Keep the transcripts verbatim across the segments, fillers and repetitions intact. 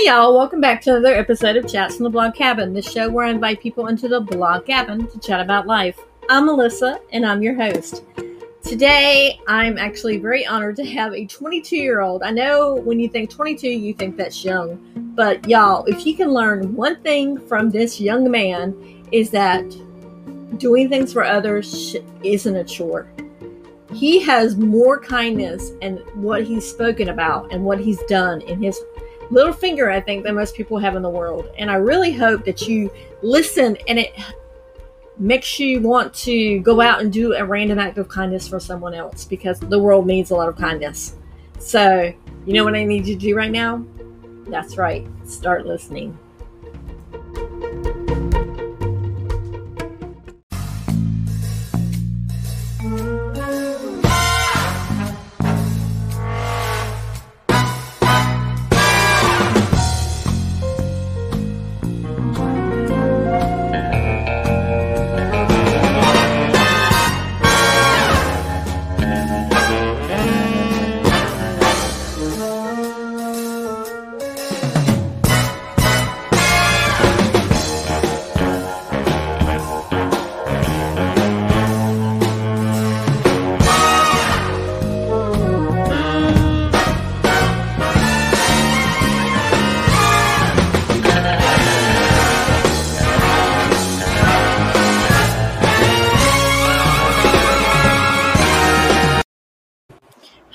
Hey y'all, welcome back to another episode of Chats from the Blog Cabin, the show where I invite people into the Blog Cabin to chat about life. I'm Melissa, and I'm your host. Today, I'm actually very honored to have a twenty-two-year-old. I know when you think twenty-two, you think that's young. But y'all, if you can learn one thing from this young man, is that doing things for others isn't a chore. He has more kindness in what he's spoken about and what he's done in his little finger, I think, that most people have in the world. And I really hope that you listen and it makes you want to go out and do a random act of kindness for someone else, because the world needs a lot of kindness. So, you know what I need you to do right now? That's right. Start listening.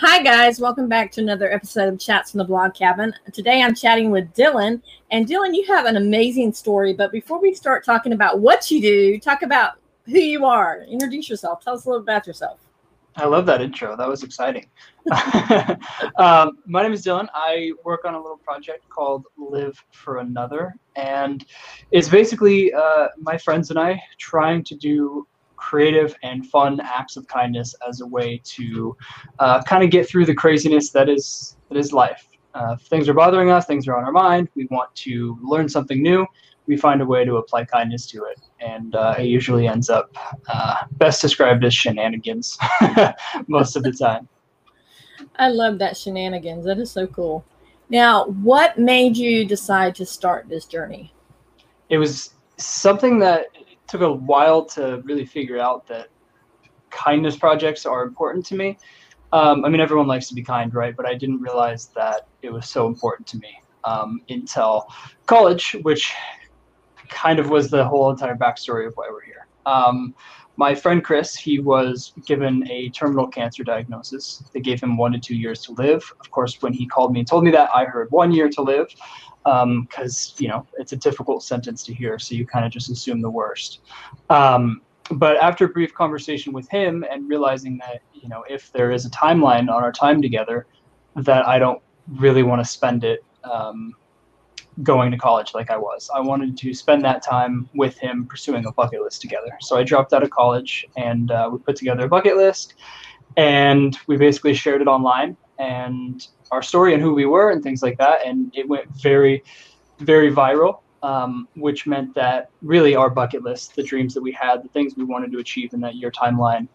Hi guys, welcome back to another episode of Chats from the Blog Cabin. Today I'm chatting with Dylan, and Dylan, you have an amazing story, but before we start talking about what you do, talk about who you are. Introduce yourself. Tell us a little about yourself. I love that intro. That was exciting. um, my name is Dylan. I work on a little project called Live for Another, and it's basically uh, my friends and I trying to do creative and fun acts of kindness as a way to uh, kind of get through the craziness that is that is life. Uh, if things are bothering us, things are on our mind, we want to learn something new, we find a way to apply kindness to it. And uh, it usually ends up uh, best described as shenanigans most of the time. I love that, shenanigans. That is so cool. Now, what made you decide to start this journey? It was something that took a while to really figure out that kindness projects are important to me. Um, I mean, everyone likes to be kind, right? But I didn't realize that it was so important to me um, until college, which kind of was the whole entire backstory of why we're here. Um, my friend Chris, he was given a terminal cancer diagnosis. They gave him one to two years to live. Of course, when he called me and told me that, I heard one year to live. Because, um, you know, it's a difficult sentence to hear, so you kind of just assume the worst. Um, but after a brief conversation with him and realizing that, you know, if there is a timeline on our time together, that I don't really want to spend it um, going to college like I was. I wanted to spend that time with him pursuing a bucket list together. So I dropped out of college, and uh, we put together a bucket list, and we basically shared it online, and our story and who we were and things like that. And it went very, very viral, um, which meant that really our bucket list, the dreams that we had, the things we wanted to achieve in that year timeline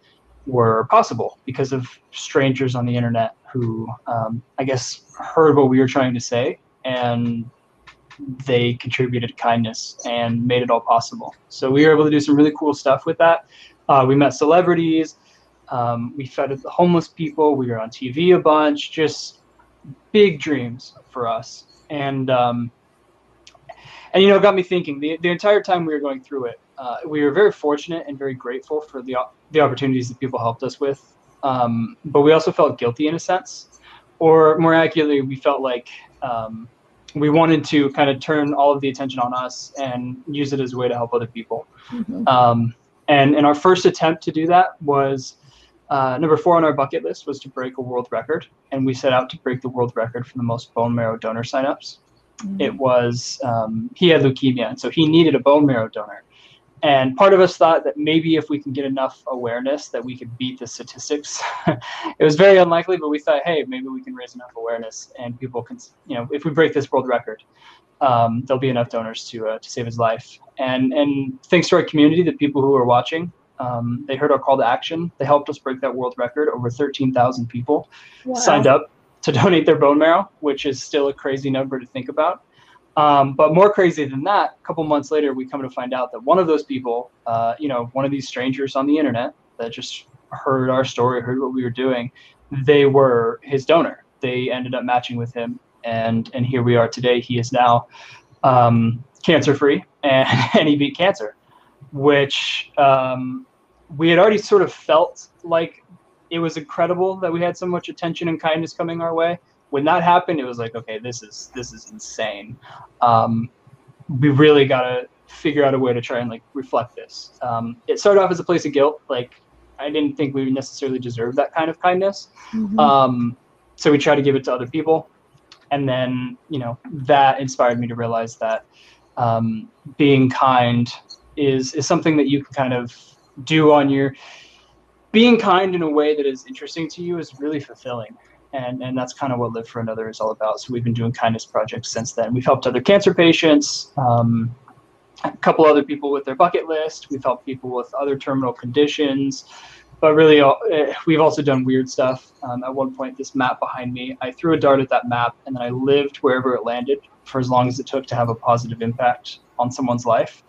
were possible because of strangers on the internet who, um, I guess, heard what we were trying to say, and they contributed kindness and made it all possible. So we were able to do some really cool stuff with that. Uh, we met celebrities. Um, we fed the homeless people. We were on T V a bunch, just big dreams for us. And, um, and you know, it got me thinking. The, the entire time we were going through it, uh, we were very fortunate and very grateful for the, the opportunities that people helped us with. Um, but we also felt guilty in a sense, or more accurately, we felt like um, we wanted to kind of turn all of the attention on us and use it as a way to help other people. Mm-hmm. Um, and, and our first attempt to do that was Uh, number four on our bucket list was to break a world record, and we set out to break the world record for the most bone marrow donor signups. Mm-hmm. It was, um, he had leukemia, and so he needed a bone marrow donor. And part of us thought that maybe if we can get enough awareness that we could beat the statistics. It was very unlikely, but we thought, hey, maybe we can raise enough awareness, and people can, you know, if we break this world record, um, there'll be enough donors to uh, to save his life. And and thanks to our community, the people who were watching, Um, they heard our call to action. They helped us break that world record. Over thirteen thousand people wow. signed up to donate their bone marrow, which is still a crazy number to think about. Um, but more crazy than that, a couple months later, we come to find out that one of those people, uh, you know, one of these strangers on the internet that just heard our story, heard what we were doing, they were his donor. They ended up matching with him. And and here we are today. He is now um, cancer-free, and, and he beat cancer, which um, we had already sort of felt like it was incredible that we had so much attention and kindness coming our way. When that happened, it was like, okay, this is this is insane. Um, we really got to figure out a way to try and like reflect this. Um, it started off as a place of guilt. Like, I didn't think we necessarily deserved that kind of kindness. Mm-hmm. Um, so we tried to give it to other people. And then, you know, that inspired me to realize that um, being kind is is something that you can kind of do on your, being kind in a way that is interesting to you is really fulfilling. And and that's kind of what Live for Another is all about. So we've been doing kindness projects since then. We've helped other cancer patients, um, a couple other people with their bucket list. We've helped people with other terminal conditions. But really, all, we've also done weird stuff. Um, at one point, this map behind me, I threw a dart at that map, and then I lived wherever it landed for as long as it took to have a positive impact on someone's life.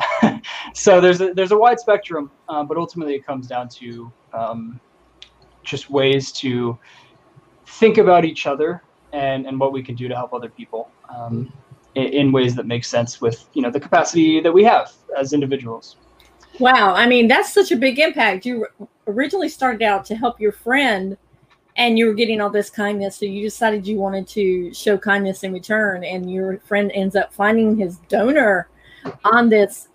So there's a, there's a wide spectrum, uh, but ultimately it comes down to um, just ways to think about each other and, and what we can do to help other people um, in, in ways that make sense with, you know, the capacity that we have as individuals. Wow. I mean, that's such a big impact. You originally started out to help your friend and you were getting all this kindness. So you decided you wanted to show kindness in return, and your friend ends up finding his donor on this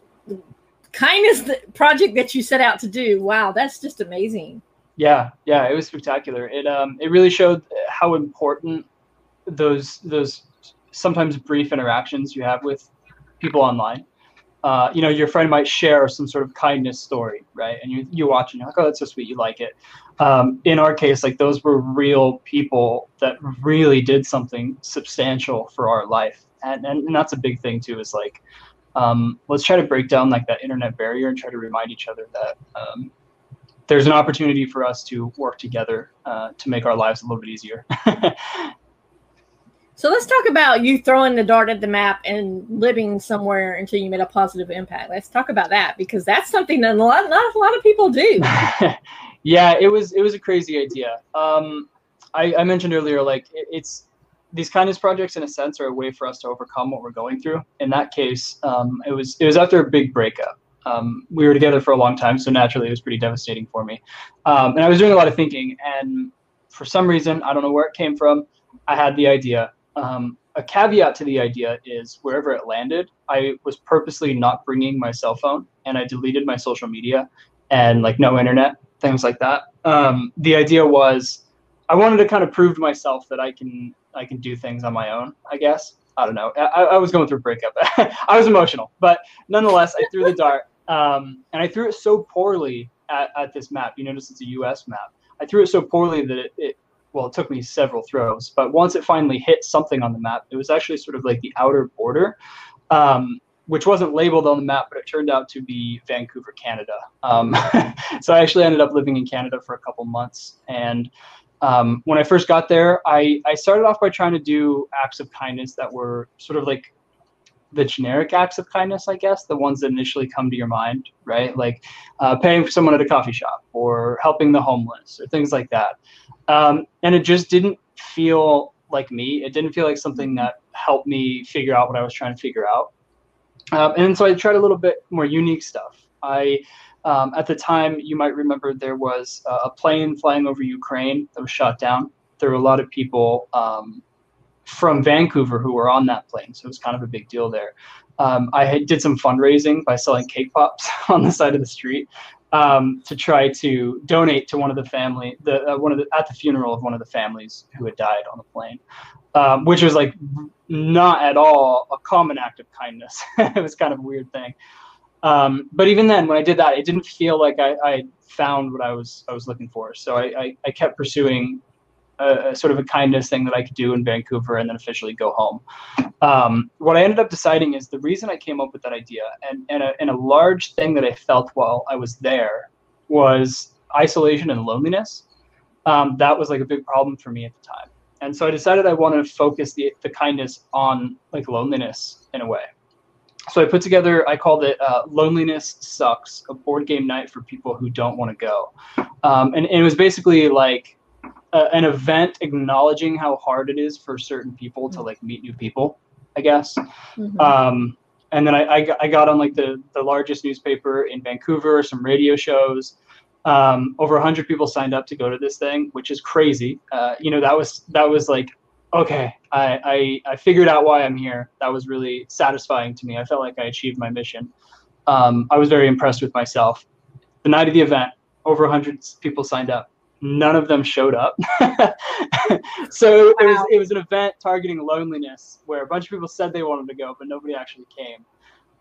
kindness th- project that you set out to do. Wow. That's just amazing. Yeah. Yeah. It was spectacular. It, um, it really showed how important those, those sometimes brief interactions you have with people online. Uh, you know, your friend might share some sort of kindness story, right? And you you watch and you're like, oh, that's so sweet. You like it. Um, in our case, like those were real people that really did something substantial for our life. And and, and that's a big thing too, is like, um, let's try to break down like that internet barrier and try to remind each other that um, there's an opportunity for us to work together uh, to make our lives a little bit easier. So let's talk about you throwing the dart at the map and living somewhere until you made a positive impact. Let's talk about that, because that's something that a lot, not a lot of people do. Yeah, it was it was a crazy idea. Um, I, I mentioned earlier, like it, it's these kindness projects in a sense are a way for us to overcome what we're going through. In that case, um, it was it was after a big breakup. Um, we were together for a long time, so naturally it was pretty devastating for me. Um, and I was doing a lot of thinking, and for some reason, I don't know where it came from, I had the idea. Um, a caveat to the idea is wherever it landed, I was purposely not bringing my cell phone, and I deleted my social media and like no internet, things like that. Um, the idea was I wanted to kind of prove to myself that I can, I can do things on my own, I guess. I don't know. I, I was going through a breakup. I was emotional, but nonetheless, I threw the dart, um, and I threw it so poorly at, at this map. You notice it's a U S map. I threw it so poorly that it, it well, it took me several throws, but once it finally hit something on the map, it was actually sort of like the outer border, um, which wasn't labeled on the map, but it turned out to be Vancouver, Canada. Um, so I actually ended up living in Canada for a couple months. And um, when I first got there, I, I started off by trying to do acts of kindness that were sort of like the generic acts of kindness, I guess, the ones that initially come to your mind, right? Like uh, paying for someone at a coffee shop or helping the homeless or things like that. Um, and it just didn't feel like me. It didn't feel like something that helped me figure out what I was trying to figure out. Um, and so I tried a little bit more unique stuff. I, um, at the time, you might remember there was a plane flying over Ukraine that was shot down. There were a lot of people um, from Vancouver who were on that plane. So it was kind of a big deal there. Um, I had, did some fundraising by selling cake pops on the side of the street. Um, to try to donate to one of the family, the uh, one of the at the funeral of one of the families who had died on the plane, um, which was like not at all a common act of kindness. It was kind of a weird thing. Um, but even then, when I did that, it didn't feel like I, I found what I was I was looking for. So I, I, I kept pursuing a, a sort of a kindness thing that I could do in Vancouver and then officially go home. Um, what I ended up deciding is the reason I came up with that idea, and, and, a, and a large thing that I felt while I was there, was isolation and loneliness. Um, that was like a big problem for me at the time. And so I decided I want to focus the, the kindness on like loneliness in a way. So I put together, I called it uh, Loneliness Sucks, a board game night for people who don't want to go. Um, and, and it was basically like a, an event acknowledging how hard it is for certain people to like meet new people, I guess. Mm-hmm. Um, and then I, I, I got on like the, the largest newspaper in Vancouver, some radio shows. Um, over one hundred people signed up to go to this thing, which is crazy. Uh, you know, that was that was like, okay, I, I I figured out why I'm here. That was really satisfying to me. I felt like I achieved my mission. Um, I was very impressed with myself. The night of the event, over one hundred people signed up. None of them showed up. So wow. it was it was an event targeting loneliness where a bunch of people said they wanted to go, but nobody actually came.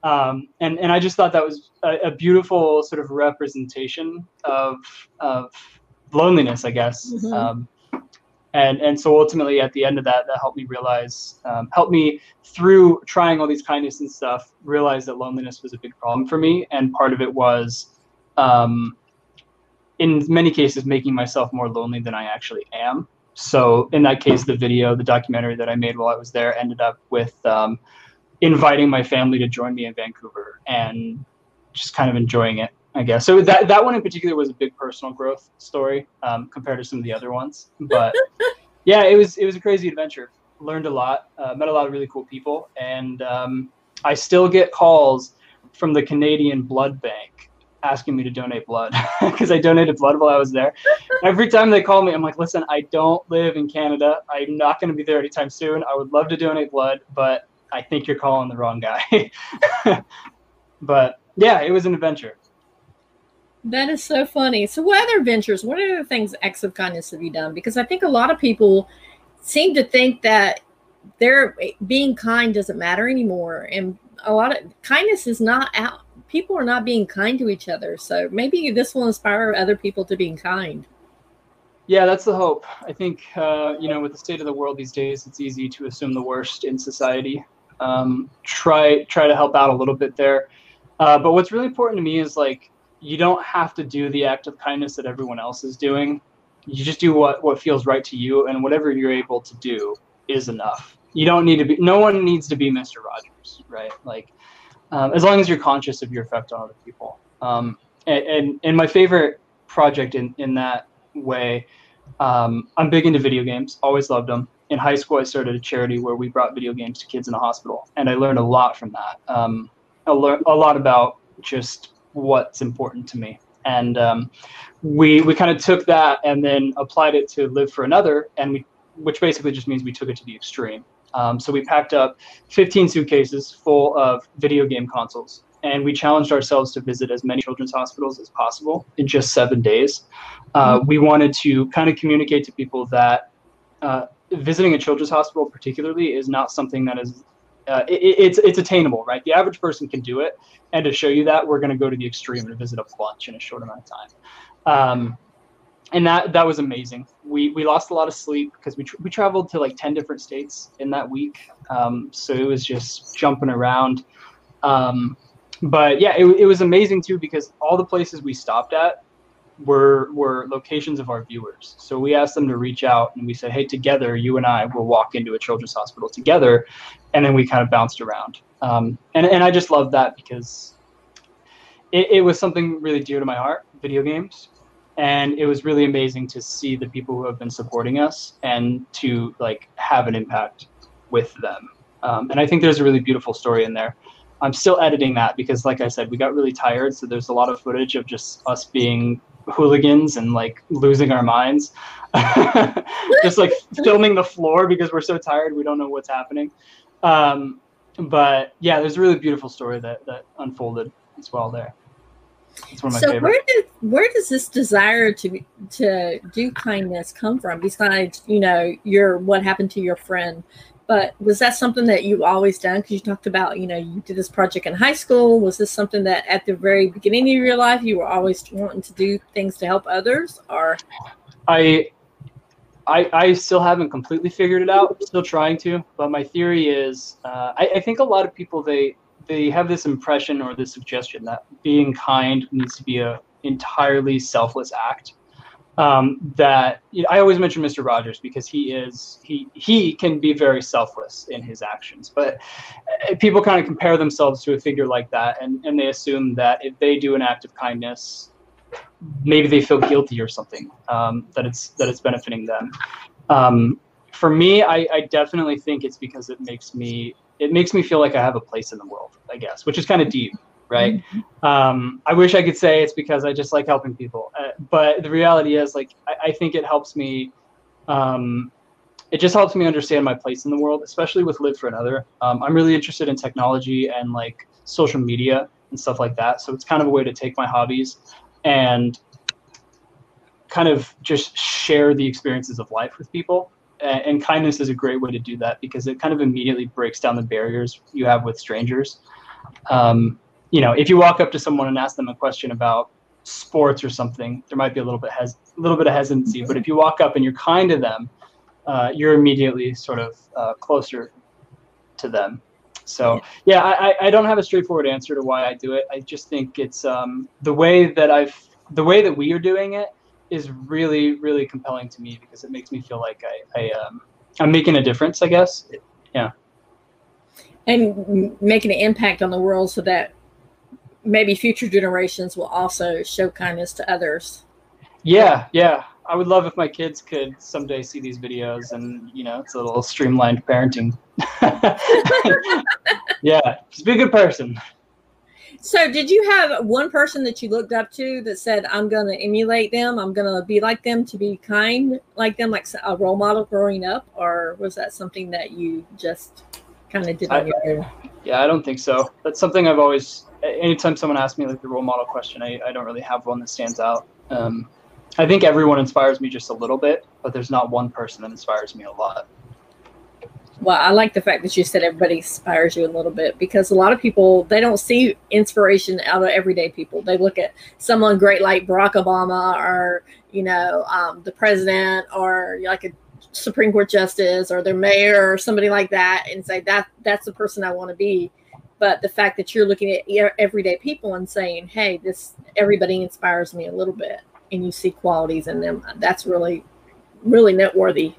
Um, and, and I just thought that was a, a beautiful sort of representation of of loneliness, I guess. Mm-hmm. Um, and and so ultimately at the end of that, that helped me realize, um, helped me through trying all these kindness and stuff, realize that loneliness was a big problem for me. And part of it was, um, in many cases, making myself more lonely than I actually am. So in that case, the video, the documentary that I made while I was there ended up with um, inviting my family to join me in Vancouver and just kind of enjoying it, I guess. So that that one in particular was a big personal growth story um, compared to some of the other ones. But yeah, it was it was a crazy adventure. Learned a lot, uh, met a lot of really cool people. And um, I still get calls from the Canadian Blood Bank asking me to donate blood because I donated blood while I was there. Every time they call me, I'm like, listen, I don't live in Canada. I'm not going to be there anytime soon. I would love to donate blood, but I think you're calling the wrong guy. But yeah, it was an adventure. That is so funny. So what other ventures, what are the things acts of kindness have you done? Because I think a lot of people seem to think that their being kind doesn't matter anymore. And a lot of kindness is not out. People are not being kind to each other. So maybe this will inspire other people to being kind. Yeah, that's the hope. I think, uh, you know, with the state of the world these days, it's easy to assume the worst in society. Um, try try to help out a little bit there. Uh, but what's really important to me is like, you don't have to do the act of kindness that everyone else is doing. You just do what, what feels right to you, and whatever you're able to do is enough. You don't need to be, no one needs to be Mister Rogers, right? Like, um, as long as you're conscious of your effect on other people. Um, and, and, and my favorite project in, in that way, um, I'm big into video games, always loved them. In high school, I started a charity where we brought video games to kids in a hospital, and I learned a lot from that. Um, I learned a lot about just what's important to me. And um, we we kind of took that and then applied it to Live for Another, and we, which basically just means we took it to the extreme. Um, so we packed up fifteen suitcases full of video game consoles. And we challenged ourselves to visit as many children's hospitals as possible in just seven days. Uh, we wanted to kind of communicate to people that uh, visiting a children's hospital particularly is not something that is, uh, it, it's it's attainable, right? The average person can do it. And to show you that, we're going to go to the extreme and visit a bunch in a short amount of time. Um, and that that was amazing. We we lost a lot of sleep because we, tra- we traveled to like ten different states in that week. Um, so it was just jumping around. Um But yeah, it, it was amazing too, because all the places we stopped at were were locations of our viewers. So we asked them to reach out, and we said, hey, together, you and I will walk into a children's hospital together. And then we kind of bounced around. Um, and, and I just loved that because it, it was something really dear to my heart, video games. And it was really amazing to see the people who have been supporting us and to like have an impact with them. Um, and I think there's a really beautiful story in there. I'm still editing that because, like I said, we got really tired. So there's a lot of footage of just us being hooligans and like losing our minds, just like filming the floor because we're so tired. We don't know what's happening. Um, but yeah, there's a really beautiful story that, that unfolded as well there. It's one of my so favorite. where did, where does this desire to to do kindness come from? Besides, you know, your what happened to your friend. But was that something that you've always done? Because you talked about, you know, you did this project in high school. Was this something that at the very beginning of your life you were always wanting to do things to help others? Or I, I, I still haven't completely figured it out. I'm still trying to. But my theory is, uh, I, I think a lot of people they they have this impression or this suggestion that being kind needs to be a entirely selfless act. um, that, you know, I always mention Mister Rogers because he is, he, he can be very selfless in his actions, but people kind of compare themselves to a figure like that. And, and they assume that if they do an act of kindness, maybe they feel guilty or something, um, that it's, that it's benefiting them. Um, for me, I, I definitely think it's because it makes me, it makes me feel like I have a place in the world, I guess, which is kind of deep. Right. Um, I wish I could say it's because I just like helping people. Uh, but the reality is, like, I, I think it helps me. Um, it just helps me understand my place in the world, especially with Live for Another. Um, I'm really interested in technology and like social media and stuff like that. So it's kind of a way to take my hobbies and kind of just share the experiences of life with people. And, and kindness is a great way to do that because it kind of immediately breaks down the barriers you have with strangers. Um, You know, if you walk up to someone and ask them a question about sports or something, there might be a little bit hes a little bit of hesitancy. But if you walk up and you're kind to them, uh, you're immediately sort of uh, closer to them. So yeah, I, I don't have a straightforward answer to why I do it. I just think it's um, the way that I've the way that we are doing it is really really compelling to me because it makes me feel like I, I um, I'm making a difference, I guess. It, yeah, and making an impact on the world so that maybe future generations will also show kindness to others. Yeah, yeah. I would love if my kids could someday see these videos and, you know, it's a little streamlined parenting. Yeah, just be a good person. So did you have one person that you looked up to that said, I'm going to emulate them, I'm going to be like them, to be kind like them, like a role model growing up? Or was that something that you just kind of did on I, your own? Yeah, I don't think so. That's something I've always... Anytime someone asks me like the role model question, I, I don't really have one that stands out. Um, I think everyone inspires me just a little bit, but there's not one person that inspires me a lot. Well, I like the fact that you said everybody inspires you a little bit because a lot of people, they don't see inspiration out of everyday people. They look at someone great like Barack Obama or, you know, um, the president or like a Supreme Court justice or their mayor or somebody like that and say that that's the person I want to be. But the fact that you're looking at everyday people and saying, hey, this everybody inspires me a little bit and you see qualities in them, that's really, really noteworthy.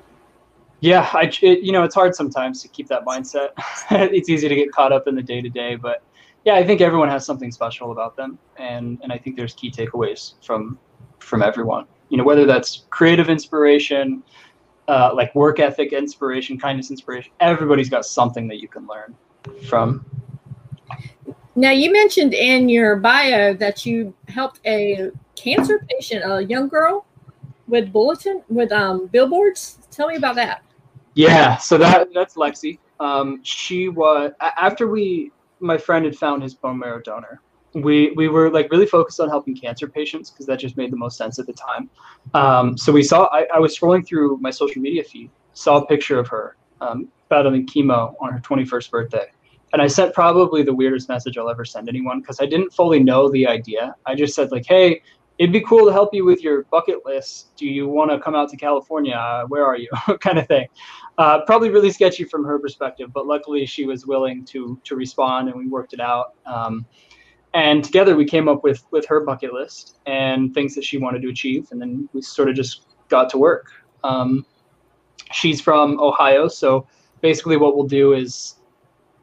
Yeah, I, it, you know, it's hard sometimes to keep that mindset. It's easy to get caught up in the day to day. But yeah, I think everyone has something special about them. And, and I think there's key takeaways from from everyone, you know, whether that's creative inspiration, uh, like work ethic inspiration, kindness inspiration. Everybody's got something that you can learn from. Now, you mentioned in your bio that you helped a cancer patient, a young girl, with bulletin, with um, billboards. Tell me about that. Yeah, so that that's Lexi. Um, she was, after we, my friend had found his bone marrow donor, we, we were like really focused on helping cancer patients because that just made the most sense at the time. Um, so we saw, I, I was scrolling through my social media feed, saw a picture of her um, battling chemo on her twenty-first birthday. And I sent probably the weirdest message I'll ever send anyone because I didn't fully know the idea. I just said like, hey, it'd be cool to help you with your bucket list. Do you want to come out to California? Where are you? kind of thing. Uh, probably really sketchy from her perspective, but luckily she was willing to to respond and we worked it out. Um, and together we came up with, with her bucket list and things that she wanted to achieve. And then we sort of just got to work. Um, she's from Ohio. So basically what we'll do is,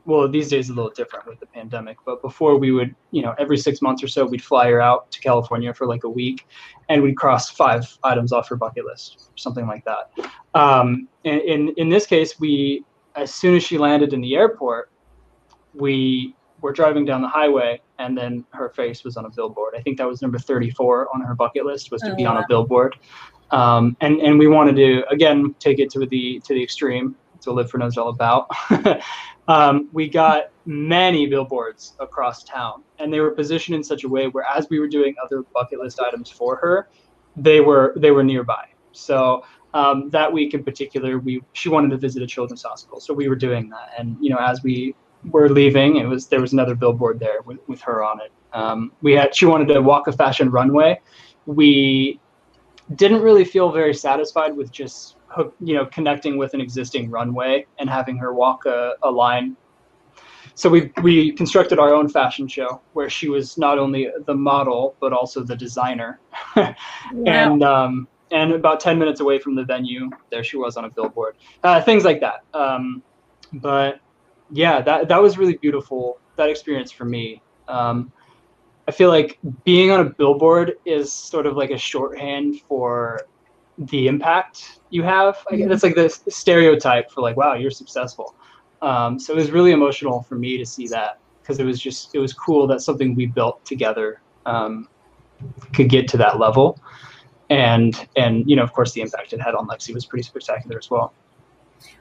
well, these days a little different with the pandemic, but before we would, you know, every six months or so, we'd fly her out to California for like a week and we'd cross five items off her bucket list, something like that. Um, and in, in this case, we, as soon as she landed in the airport, we were driving down the highway and then her face was on a billboard. I think that was number thirty-four on her bucket list was to oh, be yeah. on a billboard. Um, and, and we wanted to, again, take it to the, to the extreme. So Live for Another's all about. um, we got many billboards across town, and they were positioned in such a way where, as we were doing other bucket list items for her, they were they were nearby. So um, that week in particular, we she wanted to visit a children's hospital, so we were doing that. And you know, as we were leaving, it was there was another billboard there with, with her on it. Um, we had she wanted to walk a fashion runway. We didn't really feel very satisfied with just. you know, connecting with an existing runway and having her walk a, a line. So we we constructed our own fashion show where she was not only the model, but also the designer. Wow. And um, and about ten minutes away from the venue, there she was on a billboard, uh, things like that. Um, but yeah, that, that was really beautiful, that experience for me. Um, I feel like being on a billboard is sort of like a shorthand for the impact you have. I guess that's like the stereotype for like, wow, you're successful. Um, so it was really emotional for me to see that, because it was just, it was cool that something we built together um, could get to that level. And, and, you know, of course the impact it had on Lexi was pretty spectacular as well.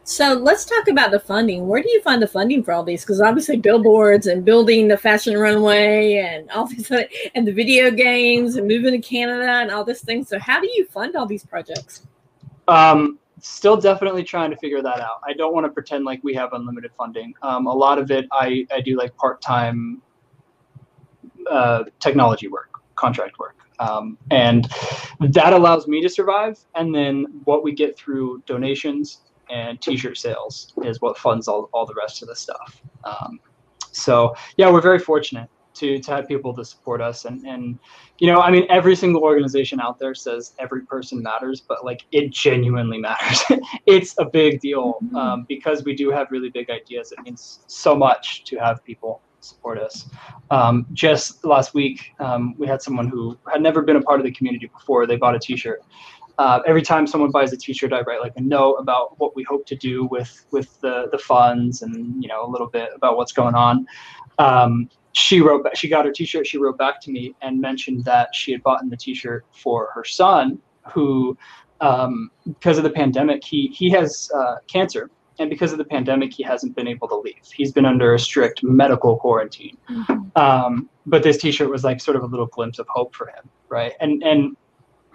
So let's talk about the funding. Where do you find the funding for all these? Because obviously billboards and building the fashion runway and all these other, and the video games and moving to Canada and all this thing. So how do you fund all these projects? Um, still definitely trying to figure that out. I don't want to pretend like we have unlimited funding. Um, a lot of it, I, I do like part-time uh, technology work, contract work. Um, and that allows me to survive. And then what we get through donations and t-shirt sales is what funds all, all the rest of the stuff. Um, so yeah, we're very fortunate to, to have people to support us. And, and, you know, I mean, every single organization out there says every person matters, but like it genuinely matters. It's a big deal um, because we do have really big ideas. It means so much to have people support us. Um, just last week, um, we had someone who had never been a part of the community before. They bought a t-shirt. Uh, every time someone buys a t-shirt, I write like a note about what we hope to do with with the the funds, and you know a little bit about what's going on. Um, she wrote back, she got her t-shirt. She wrote back to me and mentioned that she had bought the t-shirt for her son, who um, because of the pandemic he he has uh, cancer, and because of the pandemic he hasn't been able to leave. He's been under a strict medical quarantine. Mm-hmm. Um, but this t-shirt was like sort of a little glimpse of hope for him, right? And and.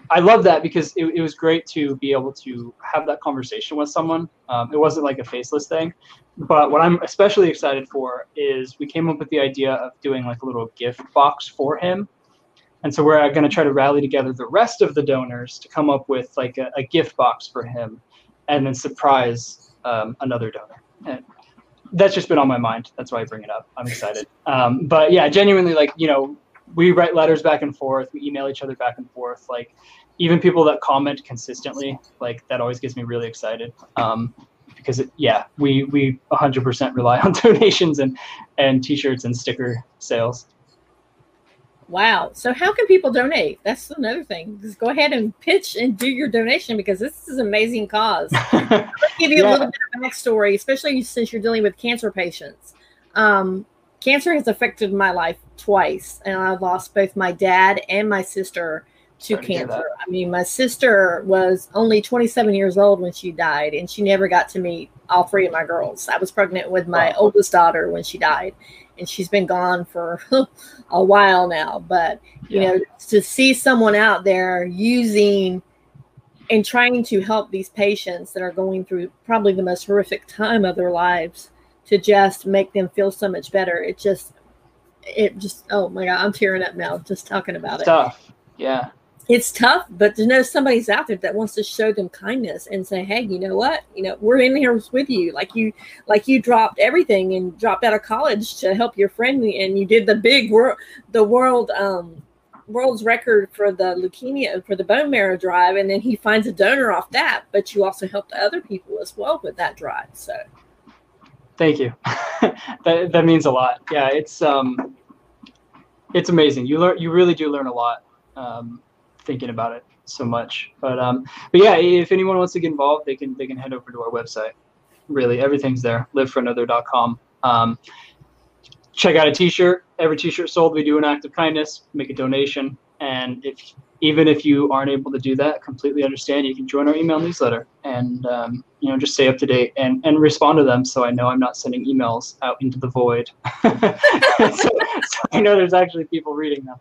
I love that because it, it was great to be able to have that conversation with someone. Um, it wasn't like a faceless thing, but what I'm especially excited for is we came up with the idea of doing like a little gift box for him. And so we're going to try to rally together the rest of the donors to come up with like a, a gift box for him and then surprise um, another donor. And that's just been on my mind. That's why I bring it up. I'm excited. Um, but yeah, genuinely like, you know, we write letters back and forth. We email each other back and forth. Like even people that comment consistently, like that always gets me really excited. Um, because it, yeah, we, we a hundred percent rely on donations and, and t-shirts and sticker sales. Wow. So how can people donate? That's another thing. Just go ahead and pitch and do your donation because this is an amazing cause. I'll give you yeah. a little bit of backstory, especially since you're dealing with cancer patients. Um, Cancer has affected my life twice, and I've lost both my dad and my sister to cancer. I mean, my sister was only twenty-seven years old when she died, and she never got to meet all three of my girls. I was pregnant with my wow. oldest daughter when she died, and she's been gone for a while now. But, you yeah. know, to see someone out there using and trying to help these patients that are going through probably the most horrific time of their lives, to just make them feel so much better. It just, it just, oh my God, I'm tearing up now just talking about it's it. It's tough, yeah. It's tough, but to know somebody's out there that wants to show them kindness and say, hey, you know what? You know, we're in here with you. Like you, like you dropped everything and dropped out of college to help your friend, and you did the big world, the world, um, world's record for the leukemia, for the bone marrow drive, and then he finds a donor off that, but you also helped other people as well with that drive, so. Thank you. that, that means a lot. Yeah, it's um, it's amazing. You learn, you really do learn a lot um, thinking about it so much. But um, but yeah, if anyone wants to get involved, they can they can head over to our website. Really, everything's there. live for another dot com. Um, check out a T-shirt. Every T-shirt sold, we do an act of kindness. Make a donation, and if even if you aren't able to do that, completely understand. You can join our email newsletter and um, you know just stay up to date and, and respond to them. So I know I'm not sending emails out into the void. so, so I know there's actually people reading them.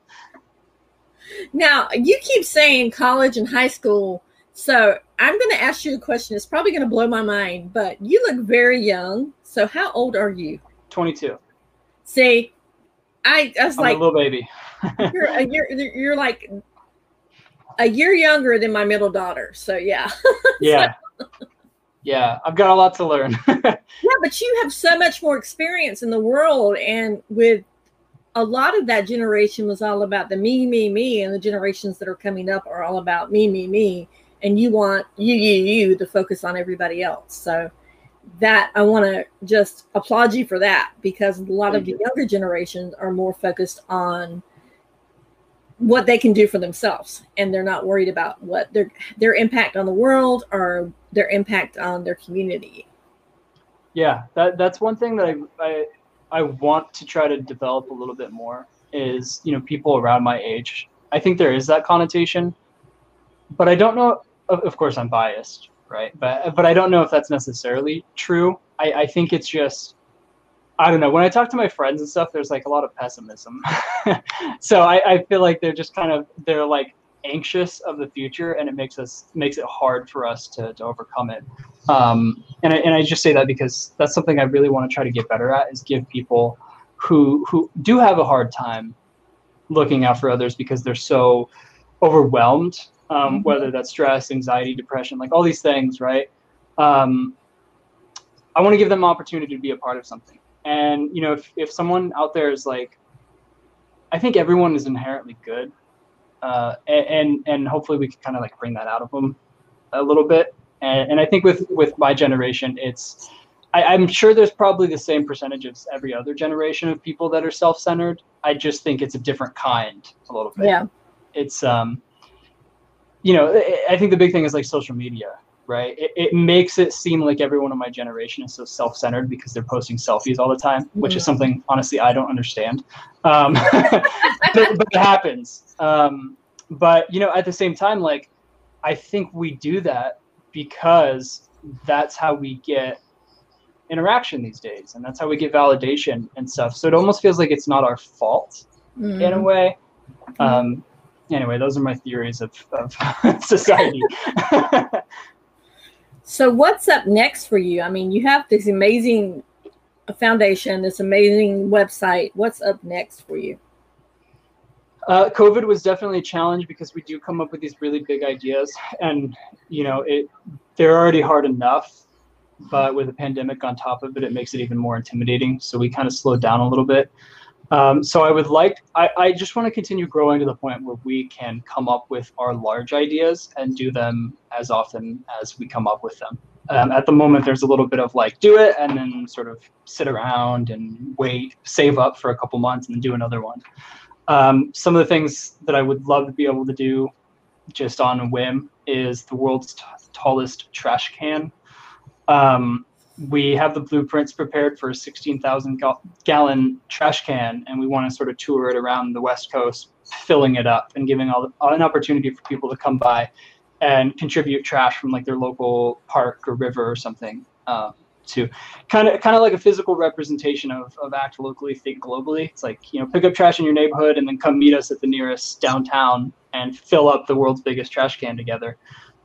Now you keep saying college and high school, so I'm going to ask you a question. It's probably going to blow my mind, but you look very young. So how old are you? twenty-two. See, I, I was I'm like a little baby. you're, you're you're like. A year younger than my middle daughter. So yeah. Yeah. Yeah. I've got a lot to learn. Yeah, but you have so much more experience in the world. And with a lot of that generation was all about the me, me, me. And the generations that are coming up are all about me, me, me. and you want you, you, you to focus on everybody else. So that I want to just applaud you for that, because a lot of the younger generations are more focused on what they can do for themselves, and they're not worried about what their their impact on the world or their impact on their community. Yeah, that that's one thing that I I, I want to try to develop a little bit more is, you know, people around my age. I think there is that connotation, but I don't know. Of course, I'm biased, right? But but I don't know if that's necessarily true. I, I think it's just, I don't know. When I talk to my friends and stuff, there's like a lot of pessimism. So I, I feel like they're just kind of, they're like anxious of the future, and it makes us makes it hard for us to, to overcome it. Um, and I, and I just say that because that's something I really want to try to get better at, is give people who who do have a hard time looking out for others because they're so overwhelmed, um, mm-hmm. whether that's stress, anxiety, depression, like all these things, right? Um, I want to give them an opportunity to be a part of something. And, you know, if, if someone out there is like, I think everyone is inherently good, uh, and, and hopefully we can kind of like bring that out of them a little bit. And, and I think with, with my generation, it's, I, I'm sure there's probably the same percentage as every other generation of people that are self-centered. I just think it's a different kind a little bit. Yeah. It's, um, you know, I think the big thing is like social media, right? It, it makes it seem like everyone in my generation is so self-centered because they're posting selfies all the time, mm-hmm. which is something, honestly, I don't understand. Um, but, but it happens. Um, but, you know, at the same time, like, I think we do that because that's how we get interaction these days, and that's how we get validation and stuff. So it almost feels like it's not our fault mm. in a way. Um, anyway, those are my theories of, of society. So what's up next for you? I mean, you have this amazing foundation, this amazing website. What's up next for you? Uh, COVID was definitely a challenge because we do come up with these really big ideas, and, you know, it, they're already hard enough, but with a pandemic on top of it, it makes it even more intimidating. So we kind of slowed down a little bit. Um, so I would like, I, I just want to continue growing to the point where we can come up with our large ideas and do them as often as we come up with them. Um, at the moment, there's a little bit of like, do it and then sort of sit around and wait, save up for a couple months and then do another one. Um, some of the things that I would love to be able to do just on a whim is the world's t- tallest trash can. Um, we have the blueprints prepared for a sixteen thousand gallon trash can, and we want to sort of tour it around the West Coast, filling it up and giving all the, an opportunity for people to come by and contribute trash from like their local park or river or something, um, to kind of kind of like a physical representation of, of act locally, think globally. It's like, you know, pick up trash in your neighborhood and then come meet us at the nearest downtown and fill up the world's biggest trash can together.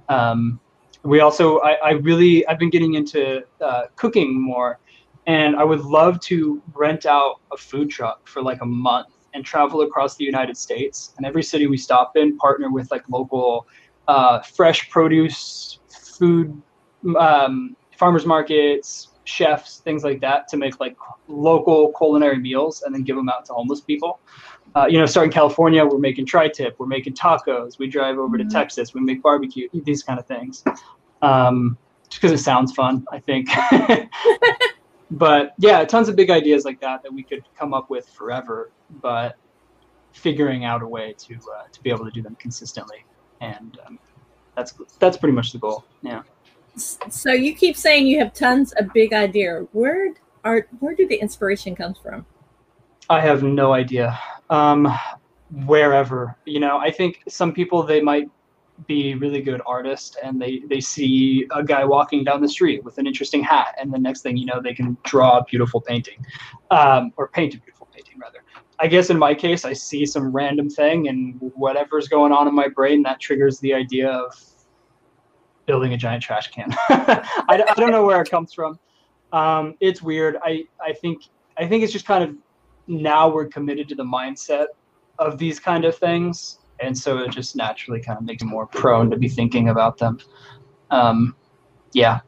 Um, We also, I, I really, I've been getting into uh, cooking more, and I would love to rent out a food truck for like a month and travel across the United States, and every city we stop in, partner with like local uh, fresh produce, food, um, farmers markets, chefs, things like that, to make like local culinary meals and then give them out to homeless people. Uh, you know, starting in California, we're making tri-tip, we're making tacos, we drive over mm-hmm. to Texas, we make barbecue, these kind of things. Um, just because it sounds fun, I think. But yeah, tons of big ideas like that that we could come up with forever, but figuring out a way to uh, to be able to do them consistently. And um, that's that's pretty much the goal, yeah. So you keep saying you have tons of big ideas. Where are where do the inspiration come from? I have no idea. Um, wherever, you know, I think some people, they might be really good artists, and they, they see a guy walking down the street with an interesting hat, and the next thing you know, they can draw a beautiful painting, um, or paint a beautiful painting rather. I guess in my case, I see some random thing, and whatever's going on in my brain, that triggers the idea of building a giant trash can. I, I don't know where it comes from. Um, it's weird. I, I think, I think it's just kind of, now we're committed to the mindset of these kind of things, and so it just naturally kind of makes you more prone to be thinking about them. Um, yeah.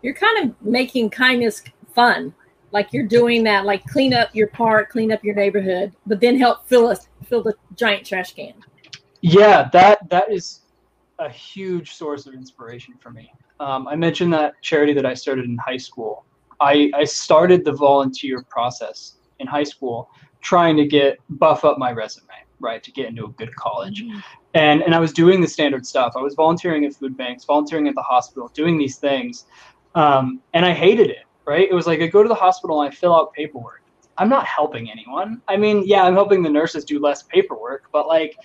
You're kind of making kindness fun. Like you're doing that, like clean up your park, clean up your neighborhood, but then help fill us, fill the giant trash can. Yeah, that that is a huge source of inspiration for me. Um, I mentioned that charity that I started in high school. I, I started the volunteer process in high school trying to get buff up my resume, right, to get into a good college. Mm-hmm. And and I was doing the standard stuff. I was volunteering at food banks, volunteering at the hospital, doing these things. Um, and I hated it, right? It was like I go to the hospital and I fill out paperwork. I'm not helping anyone. I mean, yeah, I'm helping the nurses do less paperwork, but like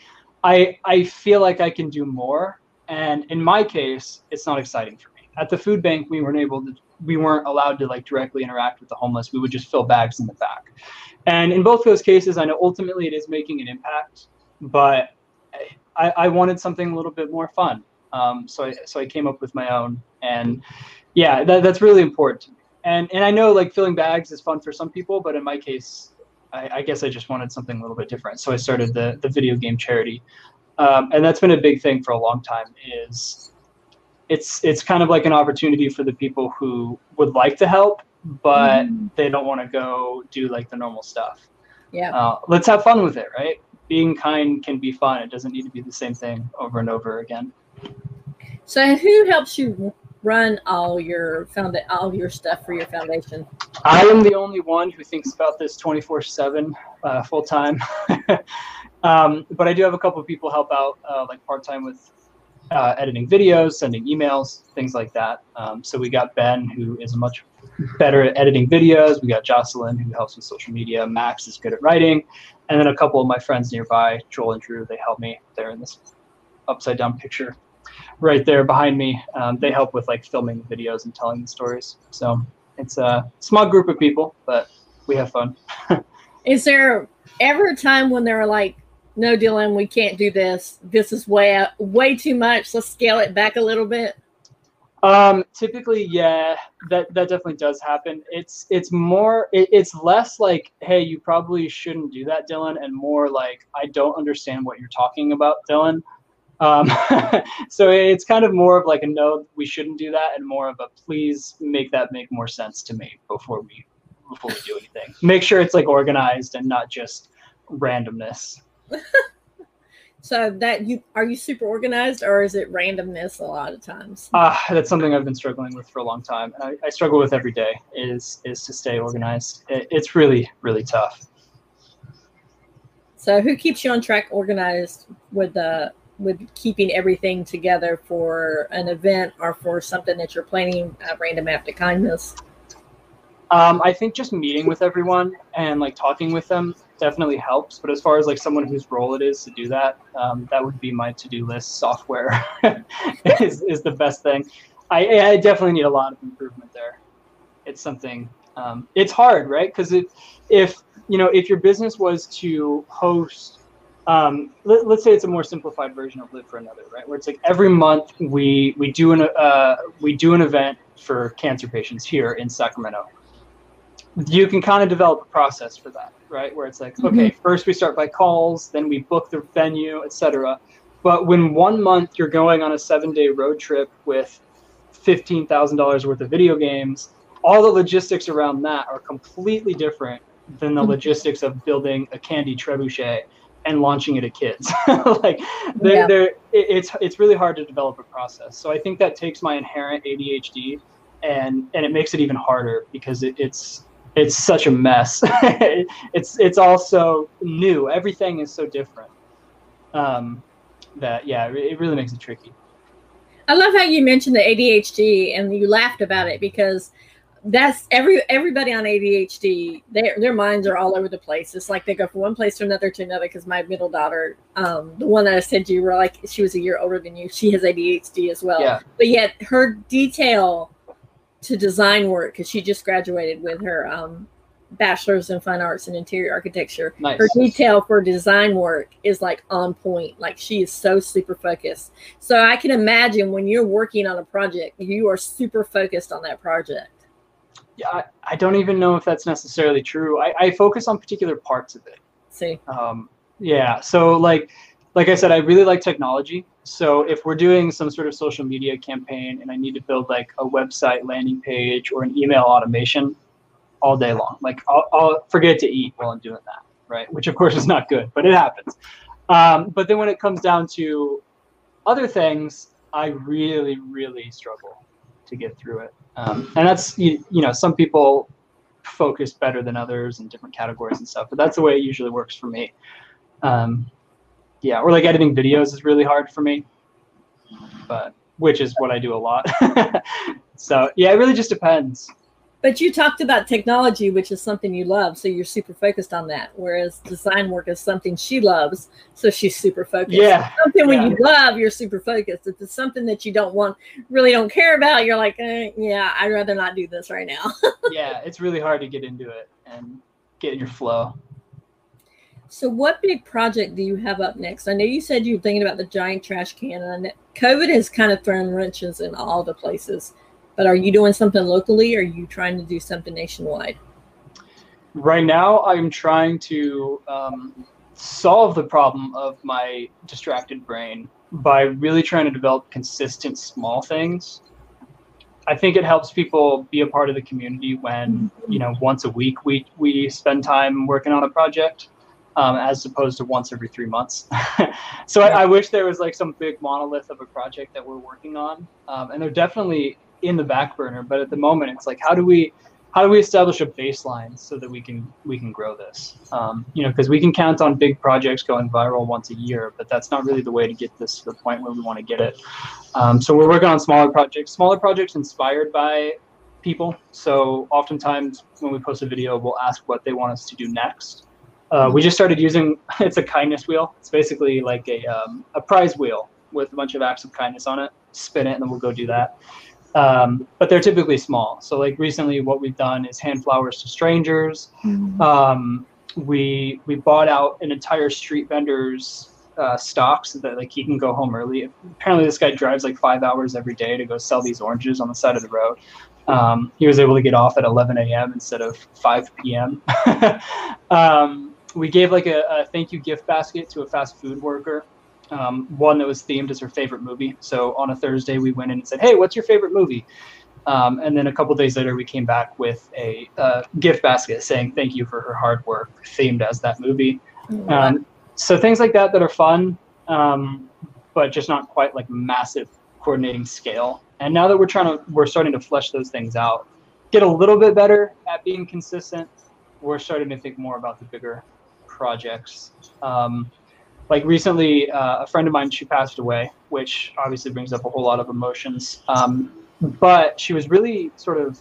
I I feel like I can do more. And in my case, it's not exciting for me. At the food bank, we weren't able to, we weren't allowed to like directly interact with the homeless. We would just fill bags in the back. And in both those cases, I know ultimately it is making an impact, but I, I wanted something a little bit more fun. Um, so I, so I came up with my own, and yeah, that, that's really important to me. And, and I know like filling bags is fun for some people, but in my case, I, I guess I just wanted something a little bit different. So I started the, the video game charity. Um, and that's been a big thing for a long time. Is it's, it's kind of like an opportunity for the people who would like to help, but mm. they don't want to go do like the normal stuff. Yeah. Uh, let's have fun with it, right? Being kind can be fun. It doesn't need to be the same thing over and over again. So who helps you run all your found all your stuff for your foundation? I am the only one who thinks about this twenty-four seven uh, full time. um, but I do have a couple of people help out uh, like part time with uh, editing videos, sending emails, things like that. Um, so we got Ben, who is much better at editing videos. We got Jocelyn, who helps with social media. Max is good at writing. And then a couple of my friends nearby, Joel and Drew, they help me. They're in this upside down picture right there behind me. Um, they help with like filming the videos and telling the stories. So it's a small group of people, but we have fun. Is there ever a time when they're like, no, Dylan, we can't do this. This is way, way too much. Let's scale it back a little bit. Um, typically, yeah, that, that definitely does happen. It's, it's more, it, it's less like, hey, you probably shouldn't do that, Dylan, and more like, I don't understand what you're talking about, Dylan. Um, so it's kind of more of like a, no, we shouldn't do that, and more of a, please make that make more sense to me before we, before we do anything. Make sure it's like organized and not just randomness. So that you are you super organized, or is it randomness a lot of times? Uh, that's something I've been struggling with for a long time. I, I struggle with every day is is to stay organized. It, it's really, really tough. So who keeps you on track organized with the with keeping everything together for an event or for something that you're planning at Random After Kindness? Um, I think just meeting with everyone and like talking with them definitely helps. But as far as like someone whose role it is to do that, um, that would be my to-do list software is, is the best thing. I, I definitely need a lot of improvement there. It's something, um, it's hard, right? Because it, if, you know, if your business was to host, um, let, let's say it's a more simplified version of Live for Another, right? Where it's like every month we, we do an, uh, we do an event for cancer patients here in Sacramento. You can kind of develop a process for that, right? Where it's like, okay, mm-hmm. first we start by calls, then we book the venue, et cetera. But when one month you're going on a seven-day road trip with fifteen thousand dollars worth of video games, all the logistics around that are completely different than the mm-hmm. logistics of building a candy trebuchet and launching it at kids. Like, they're, yeah. they're, it's it's really hard to develop a process. So I think that takes my inherent A D H D, and, and it makes it even harder because it, it's... it's such a mess. it's it's all so new. Everything is so different. Um, that yeah, it really makes it tricky. I love how you mentioned the A D H D and you laughed about it, because that's every everybody on A D H D. Their their minds are all over the place. It's like they go from one place to another to another. Because my middle daughter, um, the one that I said you were like, she was a year older than you. She has A D H D as well. Yeah. But yet her detail to design work, because she just graduated with her um, bachelor's in fine arts and interior architecture. Nice. Her detail for design work is like on point. Like, she is so super focused. So I can imagine when you're working on a project, you are super focused on that project. Yeah, I, I don't even know if that's necessarily true. I, I focus on particular parts of it. See. Um, yeah. So like, like I said, I really like technology. So if we're doing some sort of social media campaign and I need to build like a website landing page or an email automation all day long, like I'll, I'll forget to eat while I'm doing that, right? Which of course is not good, but it happens. Um, but then when it comes down to other things, I really, really struggle to get through it. Um, and that's, you, you know, some people focus better than others in different categories and stuff, but that's the way it usually works for me. Um, yeah, or like editing videos is really hard for me, but which is what I do a lot. So yeah, it really just depends. But you talked about technology, which is something you love, so you're super focused on that. Whereas design work is something she loves, so she's super focused. Yeah. Something yeah. when you love, you're super focused. If it's something that you don't want, really don't care about, you're like, eh, yeah, I'd rather not do this right now. Yeah, it's really hard to get into it and get in your flow. So what big project do you have up next? I know you said you were thinking about the giant trash can, and COVID has kind of thrown wrenches in all the places. But are you doing something locally, or are you trying to do something nationwide? Right now, I'm trying to um, solve the problem of my distracted brain by really trying to develop consistent small things. I think it helps people be a part of the community when, you know, once a week we, we spend time working on a project, um, as opposed to once every three months. So I, I wish there was like some big monolith of a project that we're working on. Um, and there definitely in the back burner, but at the moment it's like, how do we how do we establish a baseline so that we can we can grow this, um you know, because we can count on big projects going viral once a year, but that's not really the way to get this to the point where we want to get it. Um so we're working on smaller projects smaller projects inspired by people. So oftentimes when we post a video, we'll ask what they want us to do next. Uh we just started using, it's a kindness wheel. It's basically like a um a prize wheel with a bunch of acts of kindness on it. Spin it and then we'll go do that. Um, but they're typically small. So like recently what we've done is hand flowers to strangers. Mm-hmm. Um, we we bought out an entire street vendor's uh, stock so that like he can go home early. Apparently this guy drives like five hours every day to go sell these oranges on the side of the road. Um, he was able to get off at eleven a m instead of five p m Um, we gave like a, a thank you gift basket to a fast food worker. Um, one that was themed as her favorite movie. So on a Thursday, we went in and said, hey, what's your favorite movie? Um, and then a couple days later, we came back with a uh, gift basket saying thank you for her hard work, themed as that movie. Yeah. Um, so things like that that are fun, um, but just not quite like massive coordinating scale. And now that we're trying to, we're starting to flesh those things out, get a little bit better at being consistent, we're starting to think more about the bigger projects. Um, Like recently, uh, a friend of mine, she passed away, which obviously brings up a whole lot of emotions. Um, but she was really sort of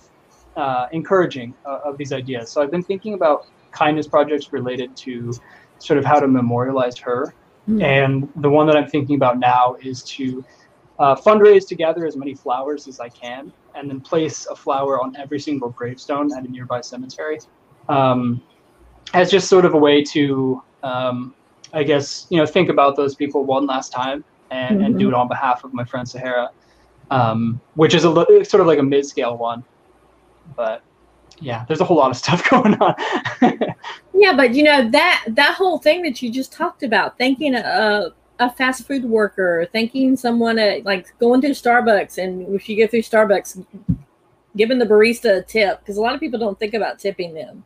uh, encouraging uh, of these ideas. So I've been thinking about kindness projects related to sort of how to memorialize her. Mm. And the one that I'm thinking about now is to uh, fundraise to gather as many flowers as I can, and then place a flower on every single gravestone at a nearby cemetery, um, as just sort of a way to... Um, I guess, you know, think about those people one last time and, mm-hmm. and do it on behalf of my friend Sahara, um, which is a li- sort of like a mid-scale one. But yeah, there's a whole lot of stuff going on. Yeah, but you know, that that whole thing that you just talked about, thanking a, a fast food worker, thanking someone at, like going through Starbucks, and if you go through Starbucks, giving the barista a tip, because a lot of people don't think about tipping them.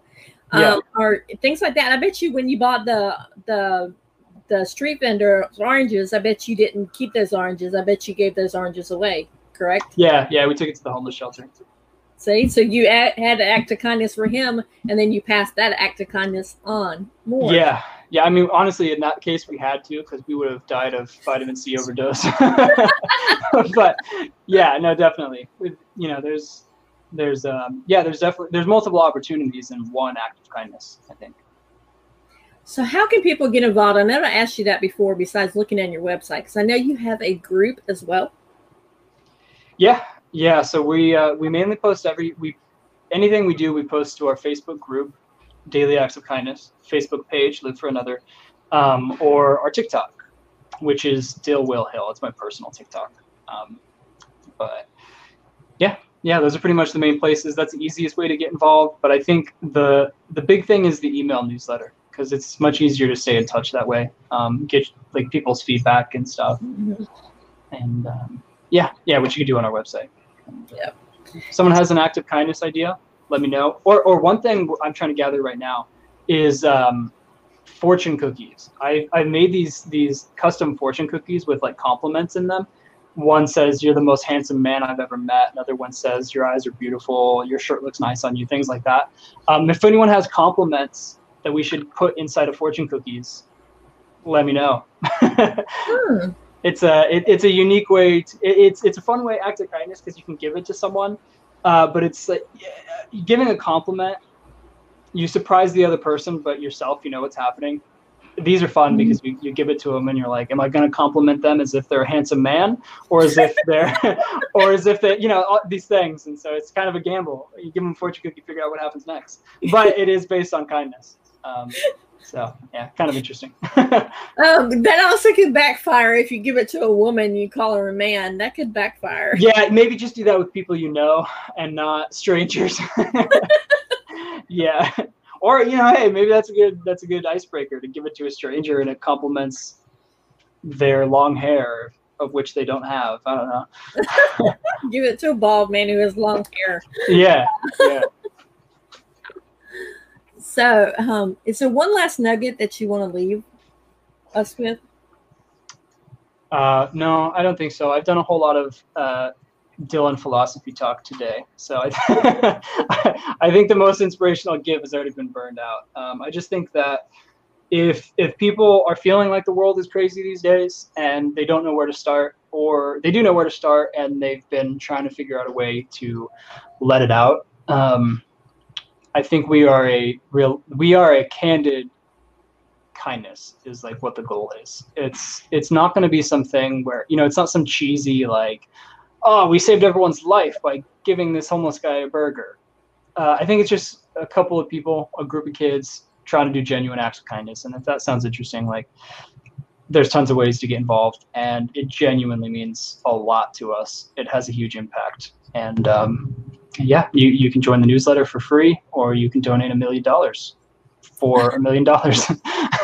Yeah. Um, or things like that. I bet you when you bought the the the street vendor oranges, I bet you didn't keep those oranges. I bet you gave those oranges away, correct? Yeah, yeah, we took it to the homeless shelter. See, so you add, had an act of kindness for him, and then you passed that act of kindness on more. Yeah, yeah, I mean, honestly, in that case, we had to, because we would have died of vitamin C overdose. But, yeah, no, definitely. You know, there's... There's um yeah there's definitely there's multiple opportunities in one act of kindness, I think. So how can people get involved? I never asked you that before, besides looking on your website, because I know you have a group as well. Yeah, yeah. So we uh, we mainly post every we anything we do we post to our Facebook group, Daily Acts of Kindness, Facebook page, Live for Another, um, or our TikTok, which is Dill Will Hill. It's my personal TikTok, um, but yeah. Yeah, those are pretty much the main places. That's the easiest way to get involved. But I think the the big thing is the email newsletter, because it's much easier to stay in touch that way. Um, get like people's feedback and stuff. Mm-hmm. And um, yeah, yeah, which you can do on our website. Yeah. If someone has an act of kindness idea, let me know. Or or one thing I'm trying to gather right now is um, fortune cookies. I I made these these custom fortune cookies with like compliments in them. one says you're the most handsome man I've ever met. Another one says your eyes are beautiful, your shirt looks nice on you, things like that. Um, if anyone has compliments that we should put inside of fortune cookies, let me know. Sure. It's a it, it's a unique way. To, it, it's it's a fun way act of kindness because you can give it to someone, uh, but it's like yeah, giving a compliment. You surprise the other person, but yourself, you know what's happening. These are fun because you, you give it to them and you're like, am I going to compliment them as if they're a handsome man or as if they're, or as if they, you know, all these things. And so it's kind of a gamble. You give them a fortune cookie, figure out what happens next, but it is based on kindness. Um, so yeah, kind of interesting. um, that also could backfire. If you give it to a woman, you call her a man, that could backfire. Yeah. Maybe just do that with people, you know, and not strangers. Yeah. Or, you know, hey, maybe that's a good that's a good icebreaker to give it to a stranger and it compliments their long hair, of which they don't have. I don't know. Give it to a bald man who has long hair. Yeah. Yeah. So um, is there one last nugget that you want to leave us with? Uh, no, I don't think so. I've done a whole lot of uh, Dylan philosophy talk today. So I, I think the most inspirational give has already been burned out. Um, I just think that if if people are feeling like the world is crazy these days and they don't know where to start, or they do know where to start and they've been trying to figure out a way to let it out, um, I think we are a real we are a candid kindness is like what the goal is. It's it's not going to be something where, you know, it's not some cheesy like, oh, we saved everyone's life by giving this homeless guy a burger. Uh, I think it's just a couple of people, a group of kids trying to do genuine acts of kindness. And if that sounds interesting, like there's tons of ways to get involved and it genuinely means a lot to us. It has a huge impact. And um, yeah, you, you can join the newsletter for free or you can donate a million dollars for a million dollars.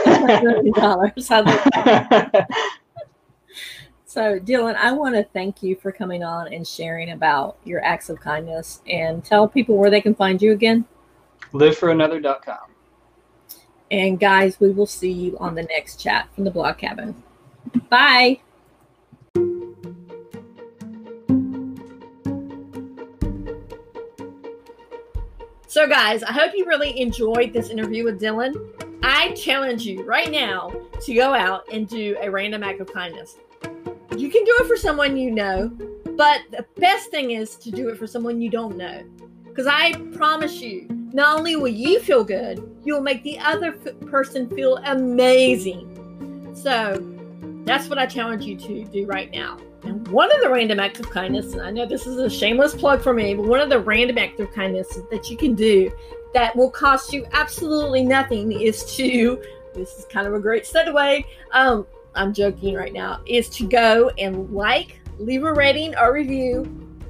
A million dollars. I love that. So, Dylan, I want to thank you for coming on and sharing about your acts of kindness and tell people where they can find you again. live for another dot com. And, guys, we will see you on the next chat from the Blog Cabin. Bye. So, guys, I hope you really enjoyed this interview with Dylan. I challenge you right now to go out and do a random act of kindness. You can do it for someone you know, but the best thing is to do it for someone you don't know. Because I promise you, not only will you feel good, you'll make the other f- person feel amazing. So that's what I challenge you to do right now. And one of the random acts of kindness, and I know this is a shameless plug for me, but one of the random acts of kindness that you can do that will cost you absolutely nothing is to, this is kind of a great segue, um, I'm joking right now, is to go and like, leave a rating or review,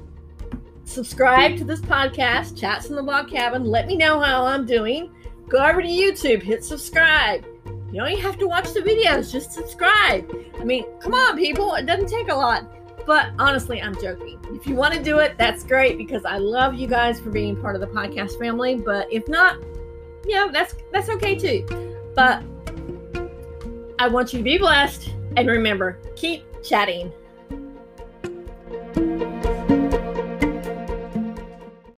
subscribe to this podcast, Chats in the Blog Cabin, let me know how I'm doing, go over to YouTube, hit subscribe. You don't even have to watch the videos, just subscribe. I mean, come on, people, it doesn't take a lot. But honestly, I'm joking. If you want to do it, that's great because I love you guys for being part of the podcast family. But if not, you know, that's that's okay too. But I want you to be blessed, and remember, keep chatting.